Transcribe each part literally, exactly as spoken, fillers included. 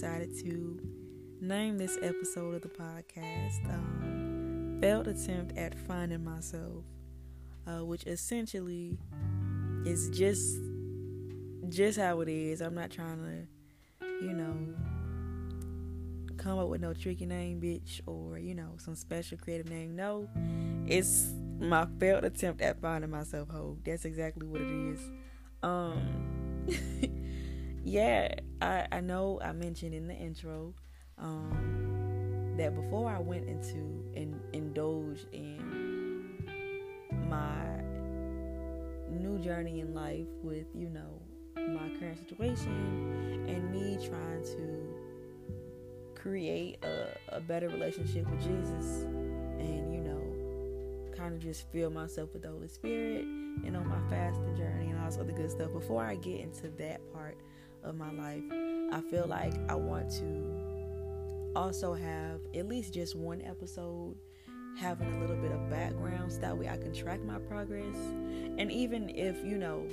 decided to name this episode of the podcast um, Failed Attempt at Finding Myself, uh, which essentially is just just how it is. I'm not trying to, you know, come up with no tricky name, bitch, or, you know, some special creative name. No, it's my failed attempt at finding myself, ho. That's exactly what it is. Um, yeah, I, I know I mentioned in the intro um, that before I went into and indulged in my new journey in life with, you know, my current situation and me trying to create a, a better relationship with Jesus and, you know, kind of just fill myself with the Holy Spirit and on my fasting journey and all this other good stuff. Before I get into that part of my life, I feel like I want to also have at least just one episode having a little bit of background so that way I can track my progress. And even if, you know,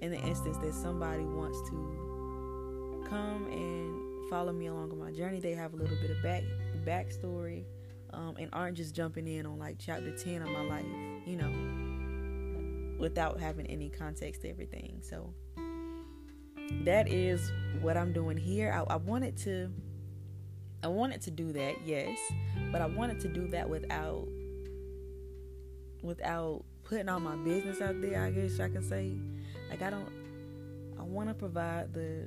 in the instance that somebody wants to come and follow me along on my journey, they have a little bit of back backstory um, and aren't just jumping in on like chapter ten of my life, you know, without having any context to everything. So that is what I'm doing here. I, I wanted to, I wanted to do that, yes, but I wanted to do that without, without putting all my business out there, I guess I can say. Like I don't, I want to provide the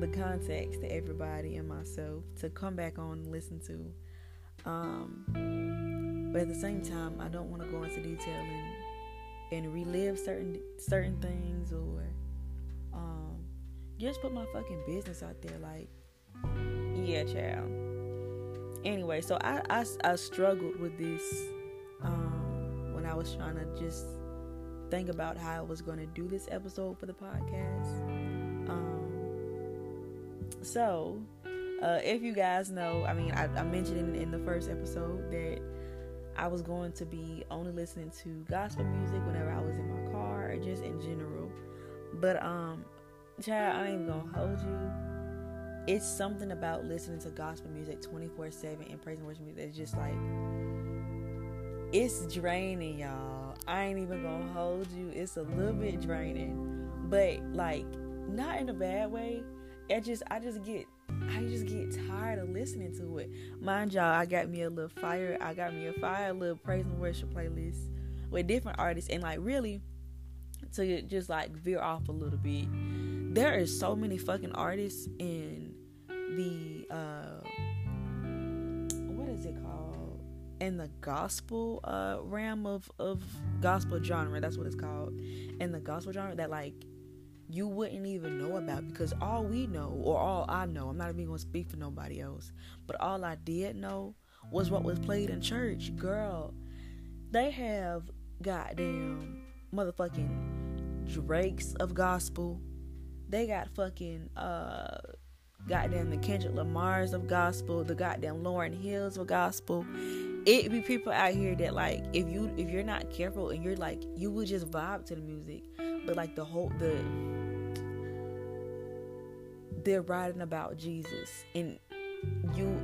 the context to everybody and myself to come back on and listen to, um, but at the same time I don't want to go into detail and, and relive certain certain things or um, just put my fucking business out there. Like, yeah, child. Anyway, so I I, I struggled with this um, when I was trying to just think about how I was going to do this episode for the podcast. Um, So, uh, if you guys know, I mean, I, I mentioned in, in the first episode that I was going to be only listening to gospel music whenever I was in my car or just in general. But, um, child, I ain't even gonna hold you. It's something about listening to gospel music twenty-four seven and praise and worship music that's just like, it's draining, y'all. I ain't even gonna hold you. It's a little bit draining, but like, not in a bad way. I just, I just get, I just get tired of listening to it. Mind y'all, I got me a little fire, I got me a fire, a little praise and worship playlist with different artists, and like really, to just like veer off a little bit, there is so many fucking artists in the, uh, what is it called? In the gospel uh, realm of, of gospel genre, that's what it's called. In the gospel genre, that like, you wouldn't even know about, because all we know, or all I know, I'm not even going to speak for nobody else, but all I did know was what was played in church. Girl, they have goddamn motherfucking Drakes of gospel. They got fucking uh, goddamn the Kendrick Lamars of gospel, the goddamn Lauryn Hills of gospel. It be people out here that like, if you if you're not careful and you're like, you will just vibe to the music, but like the whole the they're writing about Jesus, and you,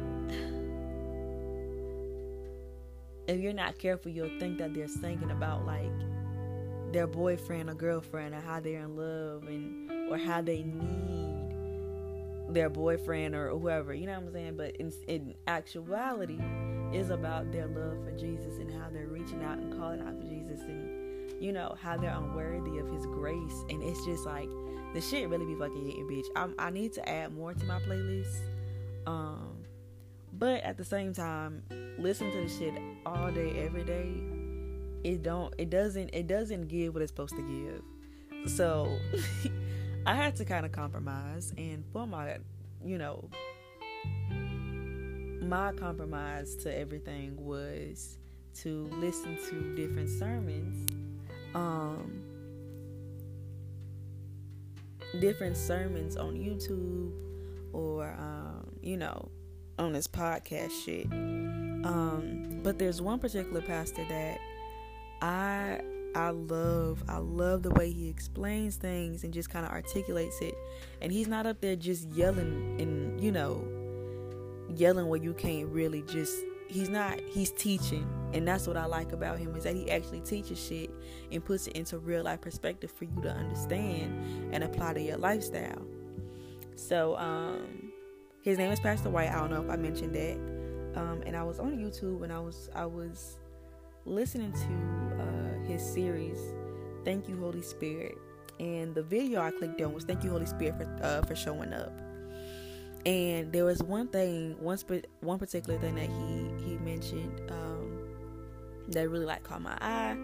if you're not careful, you'll think that they're singing about like their boyfriend or girlfriend or how they're in love and or how they need their boyfriend or whoever, you know what I'm saying? But in, in actuality, it's about their love for Jesus and how they're reaching out and calling out for Jesus, and you know how they're unworthy of his grace. And it's just like, the shit really be fucking hitting, bitch. I'm, I need to add more to my playlist. Um, but at the same time, listen to the shit all day, every day. It don't, it doesn't, it doesn't give what it's supposed to give. So I had to kind of compromise, and for my, you know, my compromise to everything was to listen to different sermons, um, different sermons on YouTube or, um, you know, on this podcast shit. Um, but there's one particular pastor that I, I love. I love the way he explains things and just kind of articulates it. And he's not up there just yelling and, you know, yelling where you can't really just, he's not, he's teaching. And that's what I like about him, is that he actually teaches shit and puts it into real life perspective for you to understand and apply to your lifestyle. So, um, his name is Pastor White. I don't know if I mentioned that. Um, and I was on YouTube and I was, I was listening to, uh, his series, Thank You, Holy Spirit. And the video I clicked on was Thank You, Holy Spirit, for, uh, for showing up. And there was one thing, one, sp- one particular thing that he, he mentioned, um, that really like caught my eye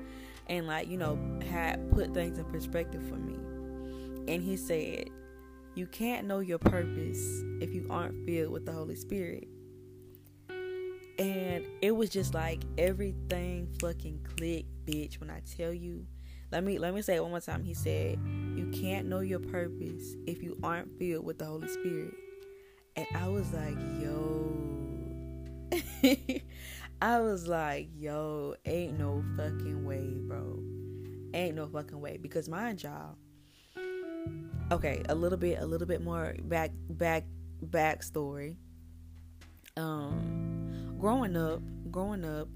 and like, you know, had put things in perspective for me. And he said, you can't know your purpose if you aren't filled with the Holy Spirit. And it was just like everything fucking clicked, bitch, when I tell you. Let me let me say it one more time. He said, you can't know your purpose if you aren't filled with the Holy Spirit. And I was like, yo. I was like, yo, ain't no fucking way, bro. Ain't no fucking way. Because mind y'all, okay, a little bit, a little bit more back, back, backstory. Um, growing up, growing up,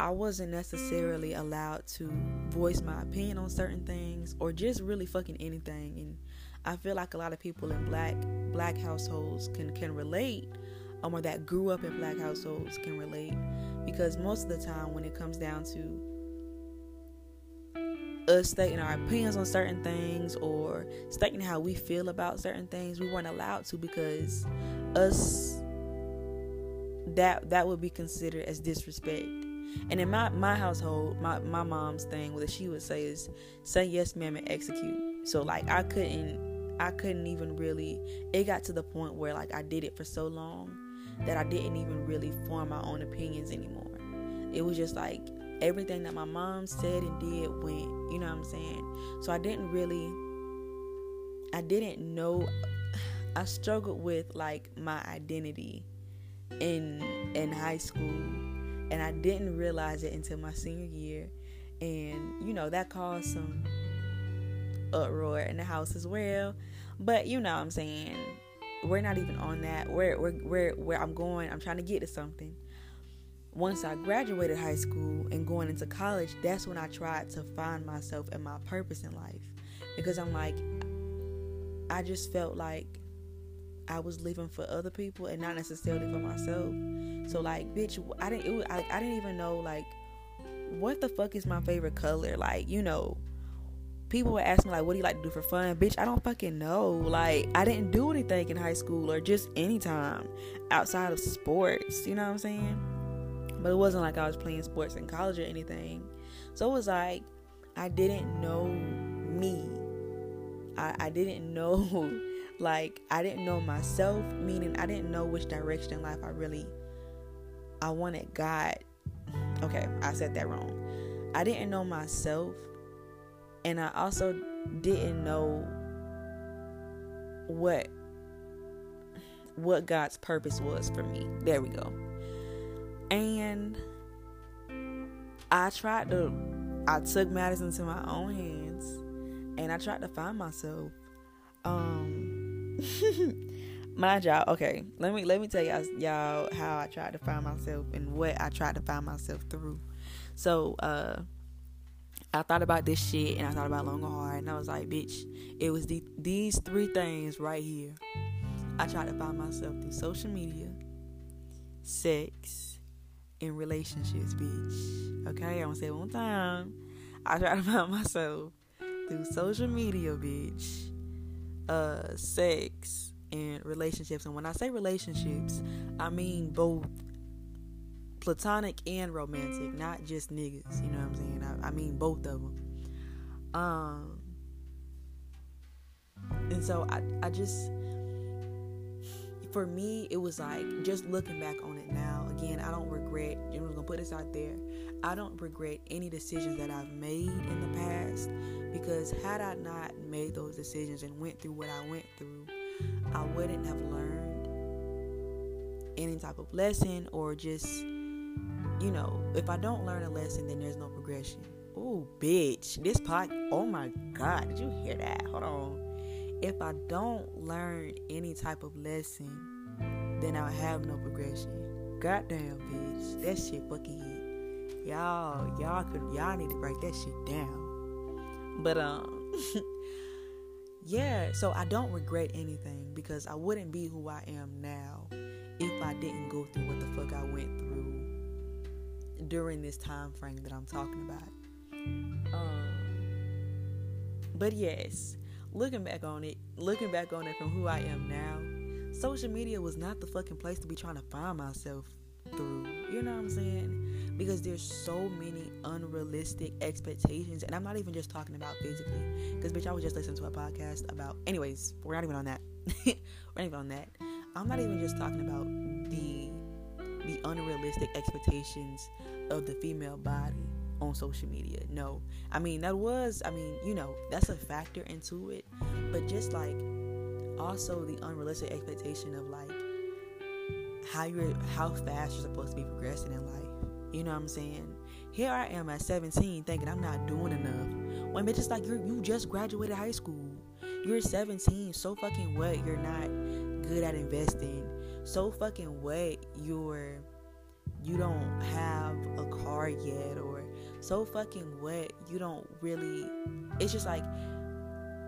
I wasn't necessarily allowed to voice my opinion on certain things or just really fucking anything. And I feel like a lot of people in black, black households can, can relate, um, or that grew up in black households can relate, because most of the time when it comes down to us stating our opinions on certain things or stating how we feel about certain things, we weren't allowed to, because us that that would be considered as disrespect. And in my my household, my my mom's thing, what she would say is, say yes ma'am and execute. So like I couldn't I couldn't even really, it got to the point where like I did it for so long that I didn't even really form my own opinions anymore. It was just like everything that my mom said and did went, you know what I'm saying? So I didn't really, I didn't know, I struggled with like my identity in, in high school, and I didn't realize it until my senior year. And, you know, that caused some uproar in the house as well. But you know what I'm saying? We're not even on that. Where, where, where, where I'm going, I'm trying to get to something. Once I graduated high school and going into college, that's when I tried to find myself and my purpose in life. Because I'm like, I just felt like I was living for other people and not necessarily for myself. So like, bitch, I didn't, it was, I, I didn't even know like, what the fuck is my favorite color? Like, you know, people would ask me like, what do you like to do for fun? Bitch, I don't fucking know. Like, I didn't do anything in high school or just any time outside of sports. You know what I'm saying? But it wasn't like I was playing sports in college or anything. So it was like, I didn't know me. I, I didn't know, like, I didn't know myself. Meaning, I didn't know which direction in life I really, I wanted God. Okay, I said that wrong. I didn't know myself. And I also didn't know what, what God's purpose was for me. There we go. And I tried to, I took matters into my own hands and I tried to find myself. Um, mind y'all, okay, let me, let me tell y'all, y'all how I tried to find myself and what I tried to find myself through. So, uh, I thought about this shit and I thought about long and hard, and I was like, bitch, it was the, these three things right here. I tried to find myself through social media, sex, in relationships, bitch. Okay, I'm gonna say it one time. I try to find myself through social media, bitch, uh, sex, and relationships. And when I say relationships, I mean both platonic and romantic, not just niggas. You know what I'm saying? I, I mean both of them. Um, and so I, I just. For me, it was like, just looking back on it now, again, I don't regret, I'm just gonna put this out there, I don't regret any decisions that I've made in the past, because had I not made those decisions and went through what I went through, I wouldn't have learned any type of lesson, or just, you know, if I don't learn a lesson, then there's no progression, Oh, bitch. This pod. Oh, my God. Did you hear that? Hold on. If I don't learn any type of lesson, then I'll have no progression. Goddamn, bitch. That shit fucking hit. Y'all, y'all could, y'all need to break that shit down. But, um, yeah. So, I don't regret anything because I wouldn't be who I am now if I didn't go through what the fuck I went through during this time frame that I'm talking about. Um, but yes, looking back on it, looking back on it from who I am now, social media was not the fucking place to be trying to find myself through. You know what I'm saying? Because there's so many unrealistic expectations, and I'm not even just talking about physically. Because bitch, I was just listening to a podcast about. Anyways, we're not even on that. we're not even on that. I'm not even just talking about the the unrealistic expectations of the female body on social media. No, I mean that was, I mean, you know, that's a factor into it, but just like also the unrealistic expectation of like how you're, how fast you're supposed to be progressing in life. You know what I'm saying? Here I am at seventeen thinking I'm not doing enough. When bitch, it's like you you just graduated high school. You're seventeen, so fucking what? You're not good at investing. So fucking what? You're you don't have a car yet, or so fucking what? You don't really. It's just like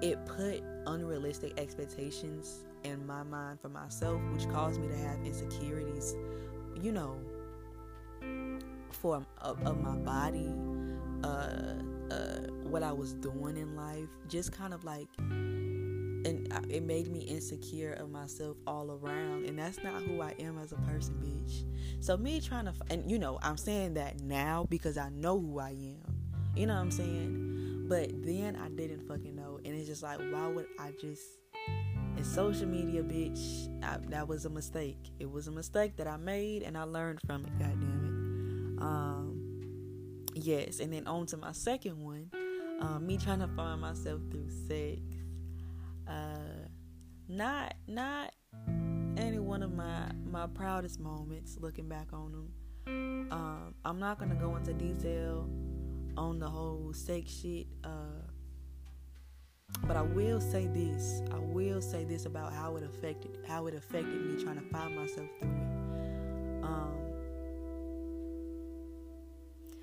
it put unrealistic expectations in my mind for myself, which caused me to have insecurities, you know, for of, of my body, uh, uh, what I was doing in life, just kind of like. And it made me insecure of myself all around, and that's not who I am as a person, bitch. So me trying to, and you know, I'm saying that now because I know who I am. You know what I'm saying? But then I didn't fucking know, and it's just like, why would I just? It's social media, bitch. I, that was a mistake. It was a mistake that I made, and I learned from it. Goddamn it. Um, yes, and then on to my second one, uh, me trying to find myself through sex. Uh, not, not any one of my, my proudest moments, looking back on them. Um, I'm not going to go into detail on the whole sex shit, uh, but I will say this, I will say this about how it affected, how it affected me trying to find myself through it. Um,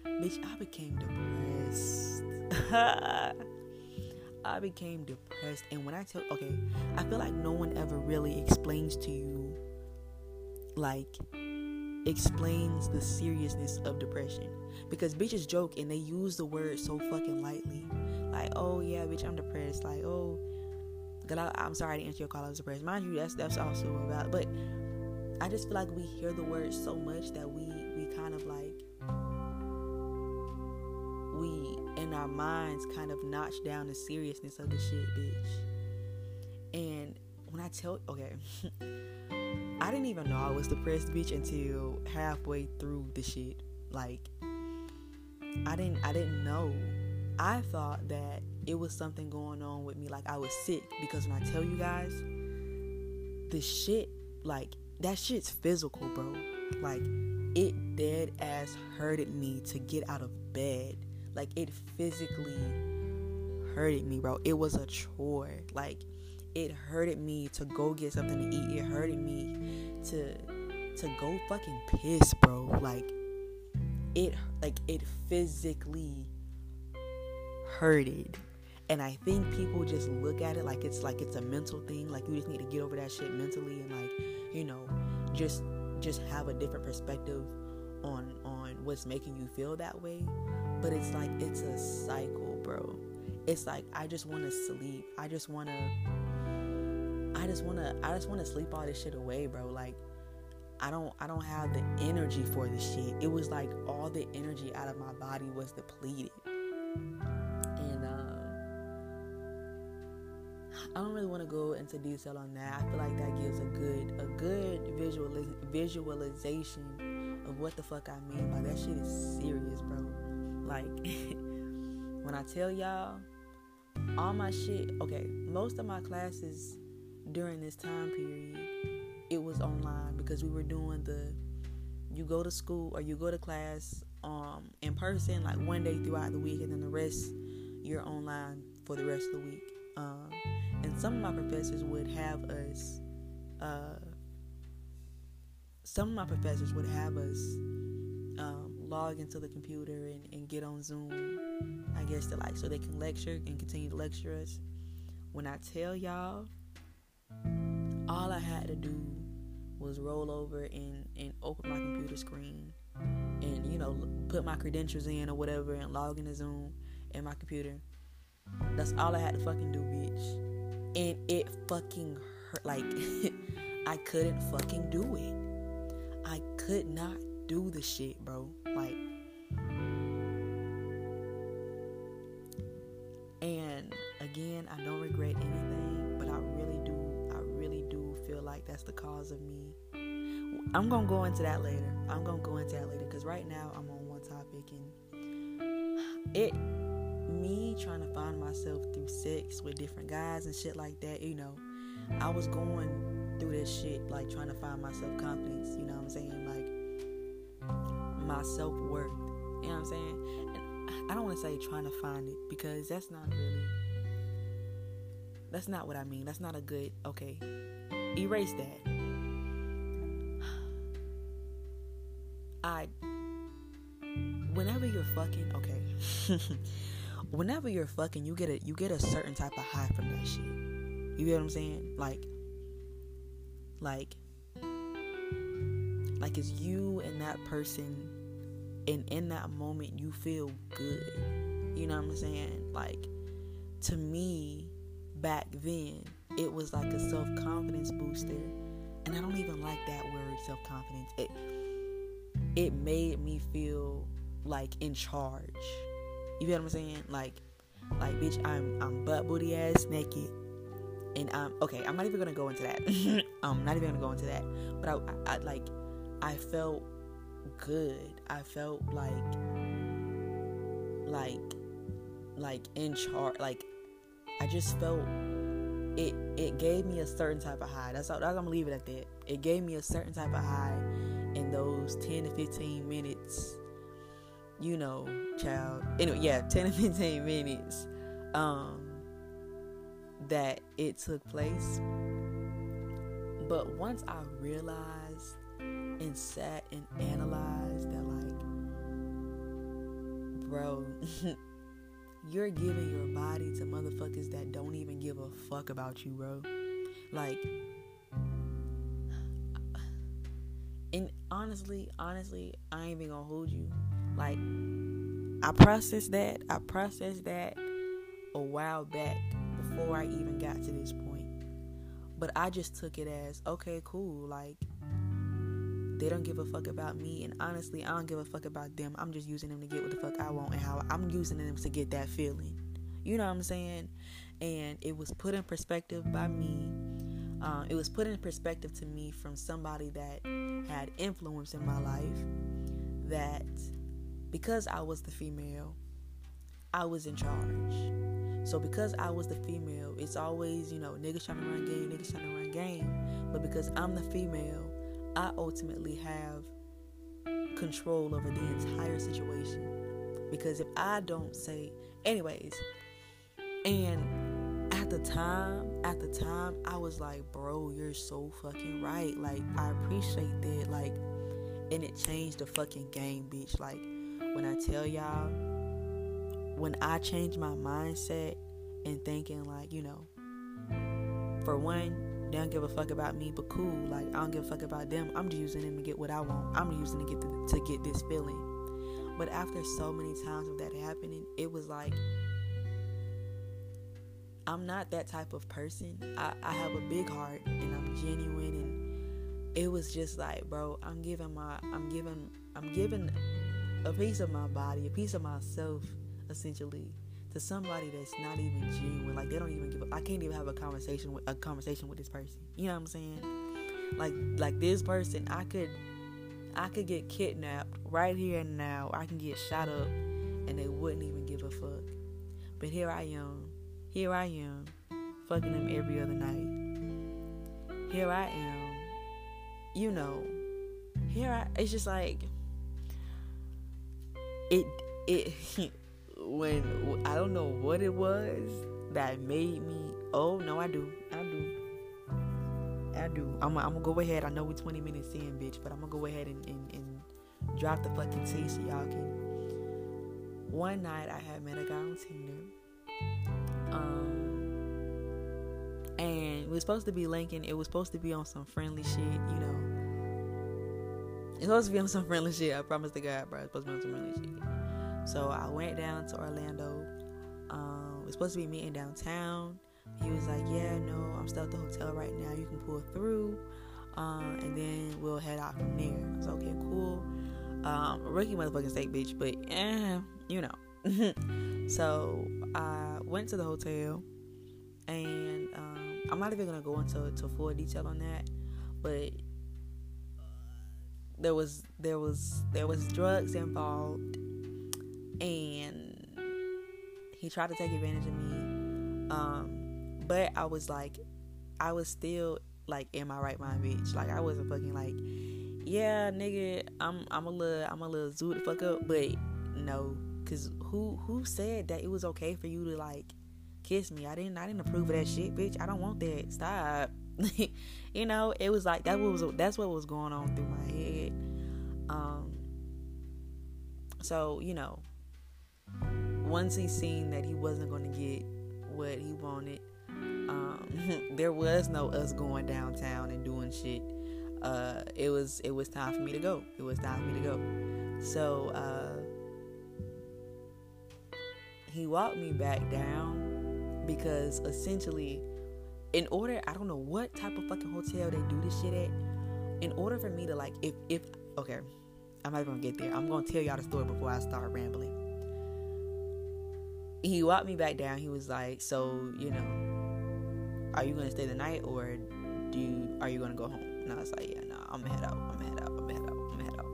bitch, I became depressed. I became depressed, and when I tell, okay, I feel like no one ever really explains to you, like, explains the seriousness of depression, because bitches joke, and they use the word so fucking lightly, like, oh, yeah, bitch, I'm depressed, like, oh, God, I, I'm sorry I didn't answer your call, I was depressed, mind you, that's, that's also about, but I just feel like we hear the word so much that we, we kind of, like, we in our minds kind of notch down the seriousness of the shit, bitch. And when I tell, okay, I didn't even know I was depressed, bitch, until halfway through the shit. Like, I didn't, I didn't know. I thought that it was something going on with me, like I was sick, because when I tell you guys, the shit, like, that shit's physical, bro. Like, it dead ass hurted me to get out of bed. Like, it physically hurted me, bro. It was a chore. Like, it hurted me to go get something to eat. It hurted me to to go fucking piss, bro. Like, it like it physically hurted. And I think people just look at it like it's like it's a mental thing. Like, you just need to get over that shit mentally and, like, you know, just just have a different perspective on on what's making you feel that way. But it's like, it's a cycle, bro. It's like, I just want to sleep. I just want to, I just want to, I just want to sleep all this shit away, bro. Like, I don't, I don't have the energy for this shit. It was like all the energy out of my body was depleted. And, um, I don't really want to go into detail on that. I feel like that gives a good, a good visualiz- visualization of what the fuck I mean by that shit is serious, bro. Like, when I tell y'all, all my shit, okay, most of my classes during this time period, it was online because we were doing the, you go to school or you go to class um, in person, like one day throughout the week, and then the rest you're online for the rest of the week. Um, and some of my professors would have us, uh, some of my professors would have us um, log into the computer and, and get on Zoom, I guess, to like so they can lecture and continue to lecture us. When I tell y'all, all I had to do was roll over and, and open my computer screen and, you know, put my credentials in or whatever and log into Zoom and my computer. That's all I had to fucking do, bitch. And it fucking hurt. Like, I couldn't fucking do it. I could not do the shit, bro. Like, and again, I don't regret anything, but I really do. Feel like that's the cause of me. I'm gonna go into that later. I'm gonna go into that later because right now I'm on one topic, and it me trying to find myself through sex with different guys and shit like that. You know, I was going through this shit like trying to find my self confidence. You know what I'm saying? Like my self worth. You know what I'm saying? And I don't want to say trying to find it because that's not really. That's not what I mean. That's not a good. Okay. Erase that. I, whenever you're fucking, okay, whenever you're fucking, you get a, you get a certain type of high from that shit. You get what I'm saying? Like, like, like it's you and that person, and in that moment, you feel good. You know what I'm saying? Like, to me, back then, it was like a self-confidence booster, and I don't even like that word, self-confidence. It it made me feel like in charge. You get what I'm saying? Like, like, bitch, I'm I'm butt booty ass naked, and I'm okay. I'm not even gonna go into that. I'm not even gonna go into that. But I, I, I like, I felt good. I felt like, like, like in charge. Like, I just felt. It it gave me a certain type of high. That's all. I'm gonna leave it at that. It gave me a certain type of high in those ten to fifteen minutes. You know, child. Anyway, yeah, ten to fifteen minutes. Um, that it took place. But once I realized and sat and analyzed that, like, bro. You're giving your body to motherfuckers that don't even give a fuck about you, bro. Like, and honestly, honestly, I ain't even gonna hold you. Like, I processed that. I processed that a while back before I even got to this point. But I just took it as, okay, cool. Like, they don't give a fuck about me, and honestly, I don't give a fuck about them. I'm just using them to get what the fuck I want and how I'm using them to get that feeling. You know what I'm saying? And it was put in perspective by me. Um, it was put in perspective to me from somebody that had influence in my life, that because I was the female, I was in charge. So because I was the female, it's always, you know, niggas trying to run game, niggas trying to run game. But because I'm the female, I ultimately have control over the entire situation, because if I don't say, anyways, and at the time, at the time, I was like, bro, you're so fucking right. Like, I appreciate that. Like, and it changed the fucking game, bitch. Like, when I tell y'all, when I changed my mindset and thinking, like, you know, for one, they don't give a fuck about me, but cool. Like, I don't give a fuck about them. I'm just using them to get what I want. I'm using them to get the, to get this feeling. But after so many times of that happening, it was like, I'm not that type of person. I, I have a big heart, and I'm genuine. And it was just like, bro, I'm giving my, I'm giving, I'm giving a piece of my body, a piece of myself, essentially, to somebody that's not even genuine. Like, they don't even give up. I can't even have a conversation with a conversation with this person. You know what I'm saying? Like, like this person, I could, I could get kidnapped right here and now. I can get shot up, and they wouldn't even give a fuck. But here I am, here I am, fucking them every other night. Here I am, you know. Here I. It's just like, it it when I don't know what it was that made me. Oh no, I do, I do, I do. I'm I'm gonna go ahead. I know we're twenty minutes in, bitch, but I'm gonna go ahead and and, and drop the fucking tea so y'all can. One night I had met a guy on Tinder, um, and we were supposed to be linking. It was supposed to be on some friendly shit, you know. It's supposed to be on some friendly shit. I promise to God, bro. It's supposed to be on some friendly shit. So I went down to Orlando. Um, we're supposed to be meeting downtown. He was like, "Yeah, no, I'm still at the hotel right now. You can pull through, um, and then we'll head out from there." I was like, "Okay, cool." Um, rookie motherfucking steak, bitch. But eh, you know. So I went to the hotel, and um, I'm not even gonna go into to full detail on that, but. There was there was there was drugs involved, and he tried to take advantage of me. Um, but I was like, I was still like in my right mind, bitch. Like I wasn't fucking like, yeah, nigga, I'm I'm a little I'm a little zoo the fuck up. But no, cause who who said that it was okay for you to like kiss me? I didn't I didn't approve of that shit, bitch. I don't want that. Stop. You know, it was like that was that's what was going on through my head. Um so, you know, once he seen that he wasn't going to get what he wanted, um there was no us going downtown and doing shit. Uh it was it was time for me to go. It was time for me to go. So, uh he walked me back down because essentially in order, I don't know what type of fucking hotel they do this shit at. In order for me to like, if, if, okay, I'm not even gonna get there. I'm gonna tell y'all the story before I start rambling. He walked me back down. He was like, so, you know, are you gonna stay the night or do you, are you gonna go home? And I was like, yeah, no, I'm gonna head out. I'm gonna head out. I'm gonna head out. I'm gonna head out.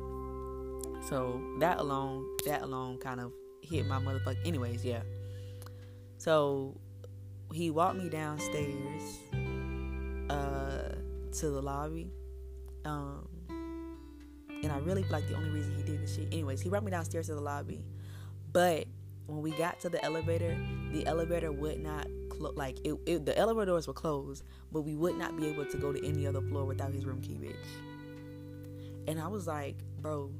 So that alone, that alone kind of hit my motherfucker. Anyways, yeah. So, he walked me downstairs uh, to the lobby, um, and I really feel like the only reason he did this shit. Anyways, he brought me downstairs to the lobby, but when we got to the elevator, the elevator would not close. Like it, it, the elevator doors were closed, but we would not be able to go to any other floor without his room key, bitch. And I was like, bro,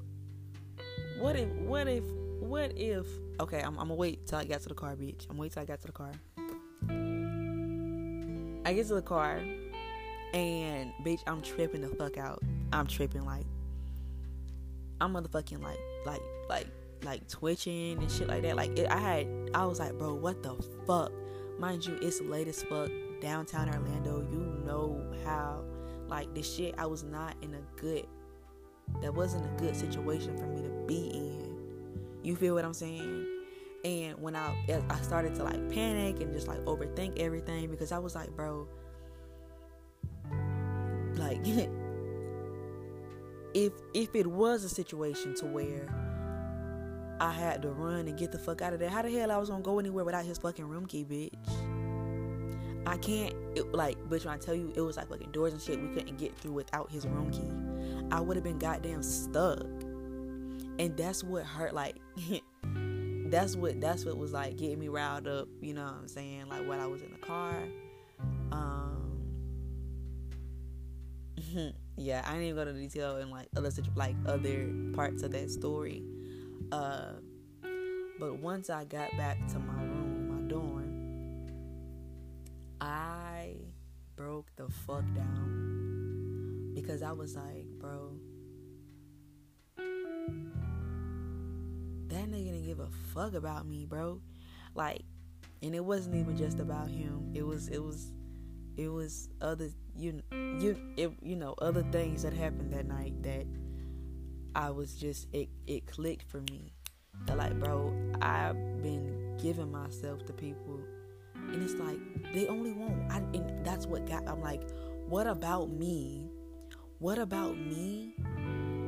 what if, what if, what if? Okay, I'm, I'm gonna wait till I got to the car, bitch. I'm gonna wait till I got to the car. I get to the car and bitch, I'm tripping the fuck out. I'm tripping like I'm motherfucking like like like like twitching and shit like that. Like it, I had I was like, bro, what the fuck? Mind you, it's late as fuck, downtown Orlando. You know how like this shit. I was not in a good. That wasn't a good situation for me to be in. You feel what I'm saying? And when I I started to like panic and just like overthink everything because I was like, bro, like if if it was a situation to where I had to run and get the fuck out of there, how the hell I was gonna go anywhere without his fucking room key, bitch? I can't it, like, bitch. When I tell you, it was like fucking doors and shit we couldn't get through without his room key. I would have been goddamn stuck, and that's what hurt. Like. That's what that's what was like getting me riled up, you know what I'm saying? Like while I was in the car. Um Yeah, I didn't even go to detail in like other like other parts of that story. Uh but once I got back to my room, my dorm, I broke the fuck down because I was like, bro, that nigga didn't give a fuck about me, bro. Like, and it wasn't even just about him. It was, it was, it was other, you, you, it, you know, other things that happened that night that I was just, it, it clicked for me. That like, bro, I've been giving myself to people, and it's like they only want. I, and that's what got. I'm like, what about me? What about me?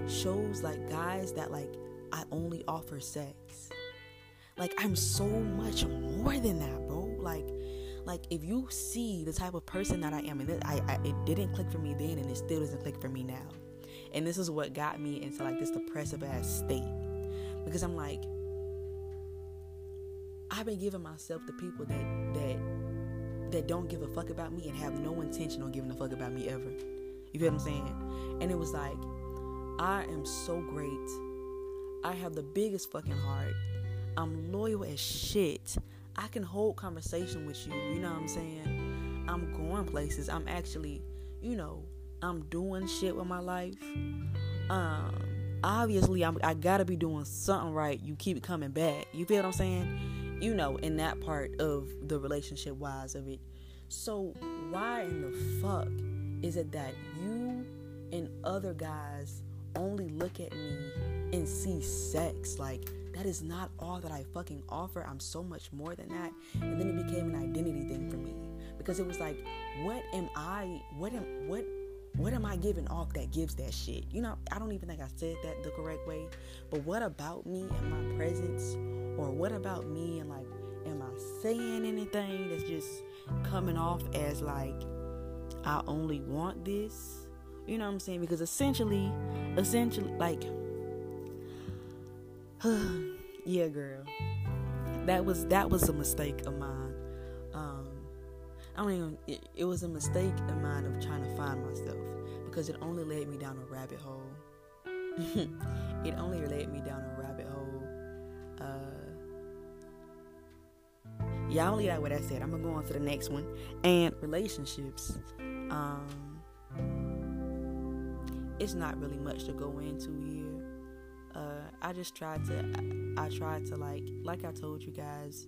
Shows like guys that like. I only offer sex. Like I'm so much more than that, bro. Like, like if you see the type of person that I am, and it, I, I, it didn't click for me then, and it still doesn't click for me now. And this is what got me into like this depressive ass state Because I'm like, I've been giving myself to people that that that don't give a fuck about me and have no intention on giving a fuck about me ever. You feel what I'm saying? And it was like, I am so great. I have the biggest fucking heart. I'm loyal as shit. I can hold conversation with you. You know what I'm saying? I'm going places. I'm actually, you know, I'm doing shit with my life. Um, obviously, I'm, I gotta be doing something right. You keep coming back. You feel what I'm saying? You know, in that part of the relationship wise of it. So why in the fuck is it that you and other guys only look at me and see sex? Like, that is not all that I fucking offer. I'm so much more than that. And then it became an identity thing for me, because it was like, what am I, what am, what, what am I giving off that gives that shit? You know, I don't even think I said that the correct way, but what about me and my presence, or what about me and, like, am I saying anything that's just coming off as like, I only want this? You know what I'm saying? Because essentially, essentially, like, yeah, girl, that was, that was a mistake of mine. Um, I don't even, it, it was a mistake of mine of trying to find myself, because it only led me down a rabbit hole. It only led me down a rabbit hole. Uh, yeah, I only like what I said. I'm going to go on to the next one. And relationships. Um, It's not really much to go into here. Uh, I just tried to, I, I tried to like, like I told you guys,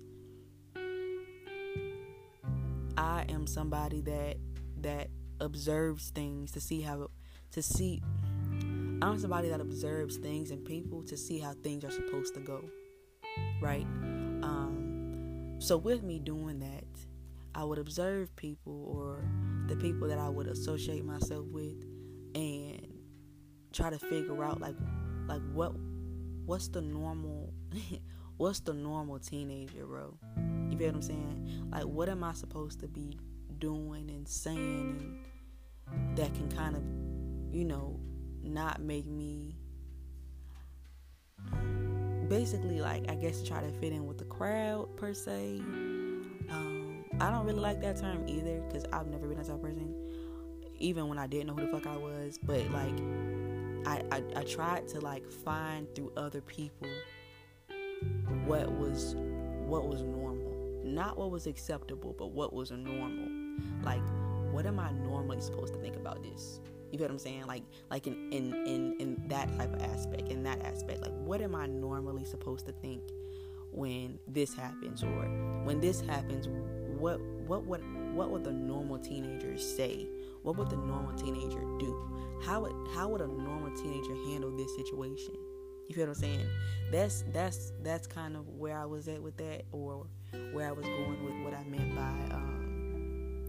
I am somebody that, that observes things to see how, to see, I'm somebody that observes things and people to see how things are supposed to go, right? Um, so with me doing that, I would observe people, or the people that I would associate myself with, and try to figure out like like what what's the normal what's the normal teenager, bro. You feel what I'm saying? Like, what am I supposed to be doing and saying, and that can kind of, you know, not make me basically, like, I guess try to fit in with the crowd per se. um I don't really like that term either, because I've never been that type of person, even when I didn't know who the fuck I was. But like, I, I, I tried to like find through other people what was what was normal, not what was acceptable, but what was normal. Like, what am I normally supposed to think about this? You feel what I'm saying? Like, like in in in, in that type of aspect, in that aspect, like, what am I normally supposed to think when this happens, or when this happens? What what would what would the normal teenager say? What would the normal teenager do? How would, how would a normal teenager handle this situation? You feel what I'm saying? That's that's that's kind of where I was at with that, or where I was going with what I meant by um,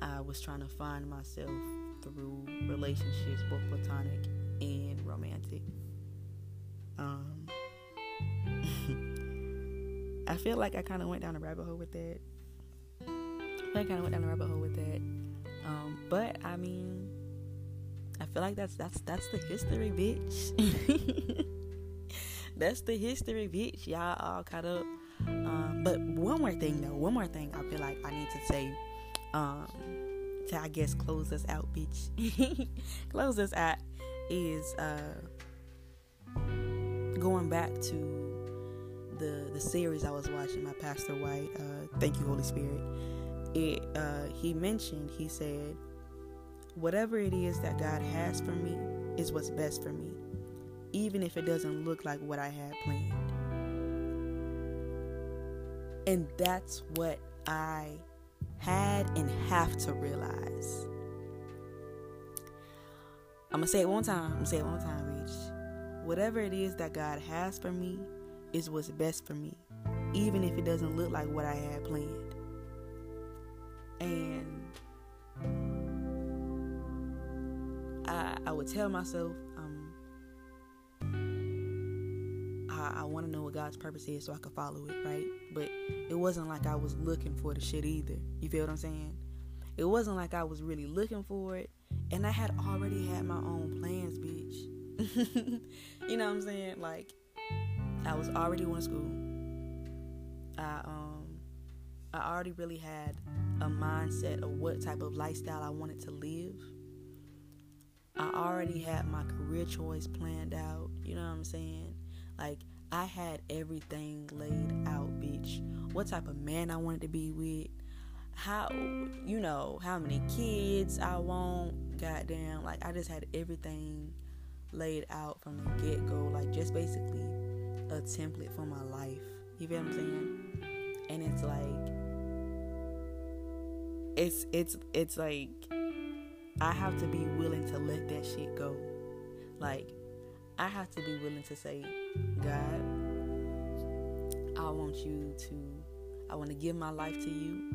I was trying to find myself through relationships, both platonic and romantic. Um, I feel like I kind of went down a rabbit hole with that. I kind of went down a rabbit hole with that. Um, but I mean, I feel like that's that's that's the history, bitch. That's the history, bitch. Y'all all caught up. Um, but one more thing though, one more thing I feel like I need to say, um, to I guess close us out, bitch. Close us out is uh, going back to the the series I was watching by Pastor White. Uh, thank you, Holy Spirit. It, uh, he mentioned, he said, whatever it is that God has for me is what's best for me, even if it doesn't look like what I had planned. And that's what I had and have to realize. I'm going to say it one time. I'm going to say it one time, bitch. Whatever it is that God has for me is what's best for me, even if it doesn't look like what I had planned. And I, I would tell myself, um, I, I want to know what God's purpose is so I could follow it, right? But it wasn't like I was looking for the shit either. You feel what I'm saying? It wasn't like I was really looking for it. And I had already had my own plans, bitch. You know what I'm saying? Like, I was already going to school. I um I already really had a mindset of what type of lifestyle I wanted to live. I already had my career choice planned out. You know what I'm saying? Like, I had everything laid out, bitch. What type of man I wanted to be with. How, you know, how many kids I want. Goddamn. Like, I just had everything laid out from the get-go. Like, just basically a template for my life. You feel what I'm saying? And it's like, it's, it's, it's like, I have to be willing to let that shit go. Like, I have to be willing to say, God, I want you to, I want to give my life to you.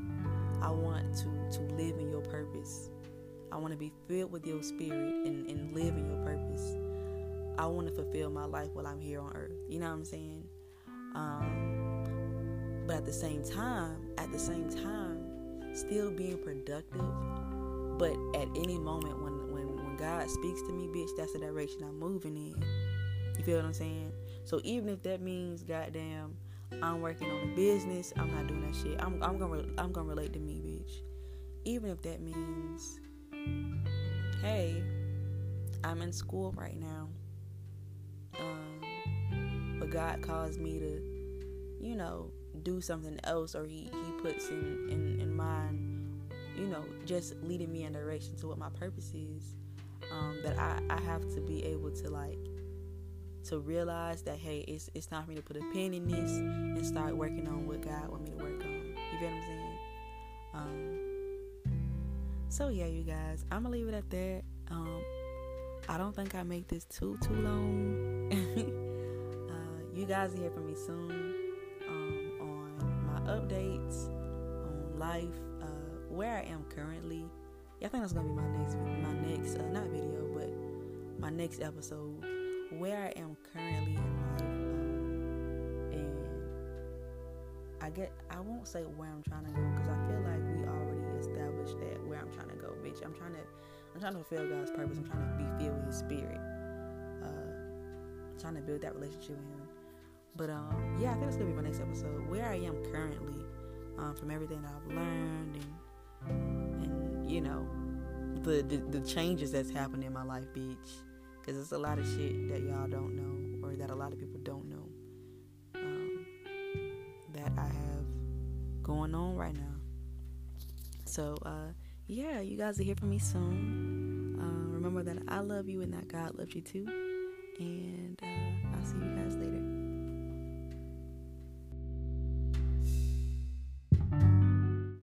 I want to, to live in your purpose. I want to be filled with your spirit and, and live in your purpose. I want to fulfill my life while I'm here on earth. You know what I'm saying? Um... But at the same time, at the same time, still being productive. But at any moment when, when, when God speaks to me, bitch, that's the direction I'm moving in. You feel what I'm saying? So even if that means, goddamn, I'm working on a business, I'm not doing that shit. I'm, I'm gonna I'm gonna relate to me, bitch. Even if that means, hey, I'm in school right now, um, but God caused me to, you know, do something else, or he, he puts in, in, in mind, you know, just leading me in direction to what my purpose is, um, that I, I have to be able to, like, to realize that, hey, it's it's time for me to put a pin in this and start working on what God want me to work on. You feel what I'm saying? Um, so, yeah, you guys, I'm going to leave it at that. Um, I don't think I make this too, too long. uh, you guys will hear from me soon. Updates on life, uh, where I am currently. Yeah, I think that's gonna be my next, my next, uh, not video, but my next episode. Where I am currently in life, um, and I get, I won't say where I'm trying to go, because I feel like we already established that where I'm trying to go, bitch. I'm trying to, I'm trying to fulfill God's purpose. I'm trying to be filled with His Spirit. Uh, I'm trying to build that relationship with Him. But, um, yeah, I think that's going to be my next episode. Where I am currently, um, from everything that I've learned and, and you know, the, the, the changes that's happened in my life, bitch. Because it's a lot of shit that y'all don't know, or that a lot of people don't know, um, that I have going on right now. So, uh, yeah, you guys will hear from me soon. Uh, remember that I love you and that God loves you too. And, uh,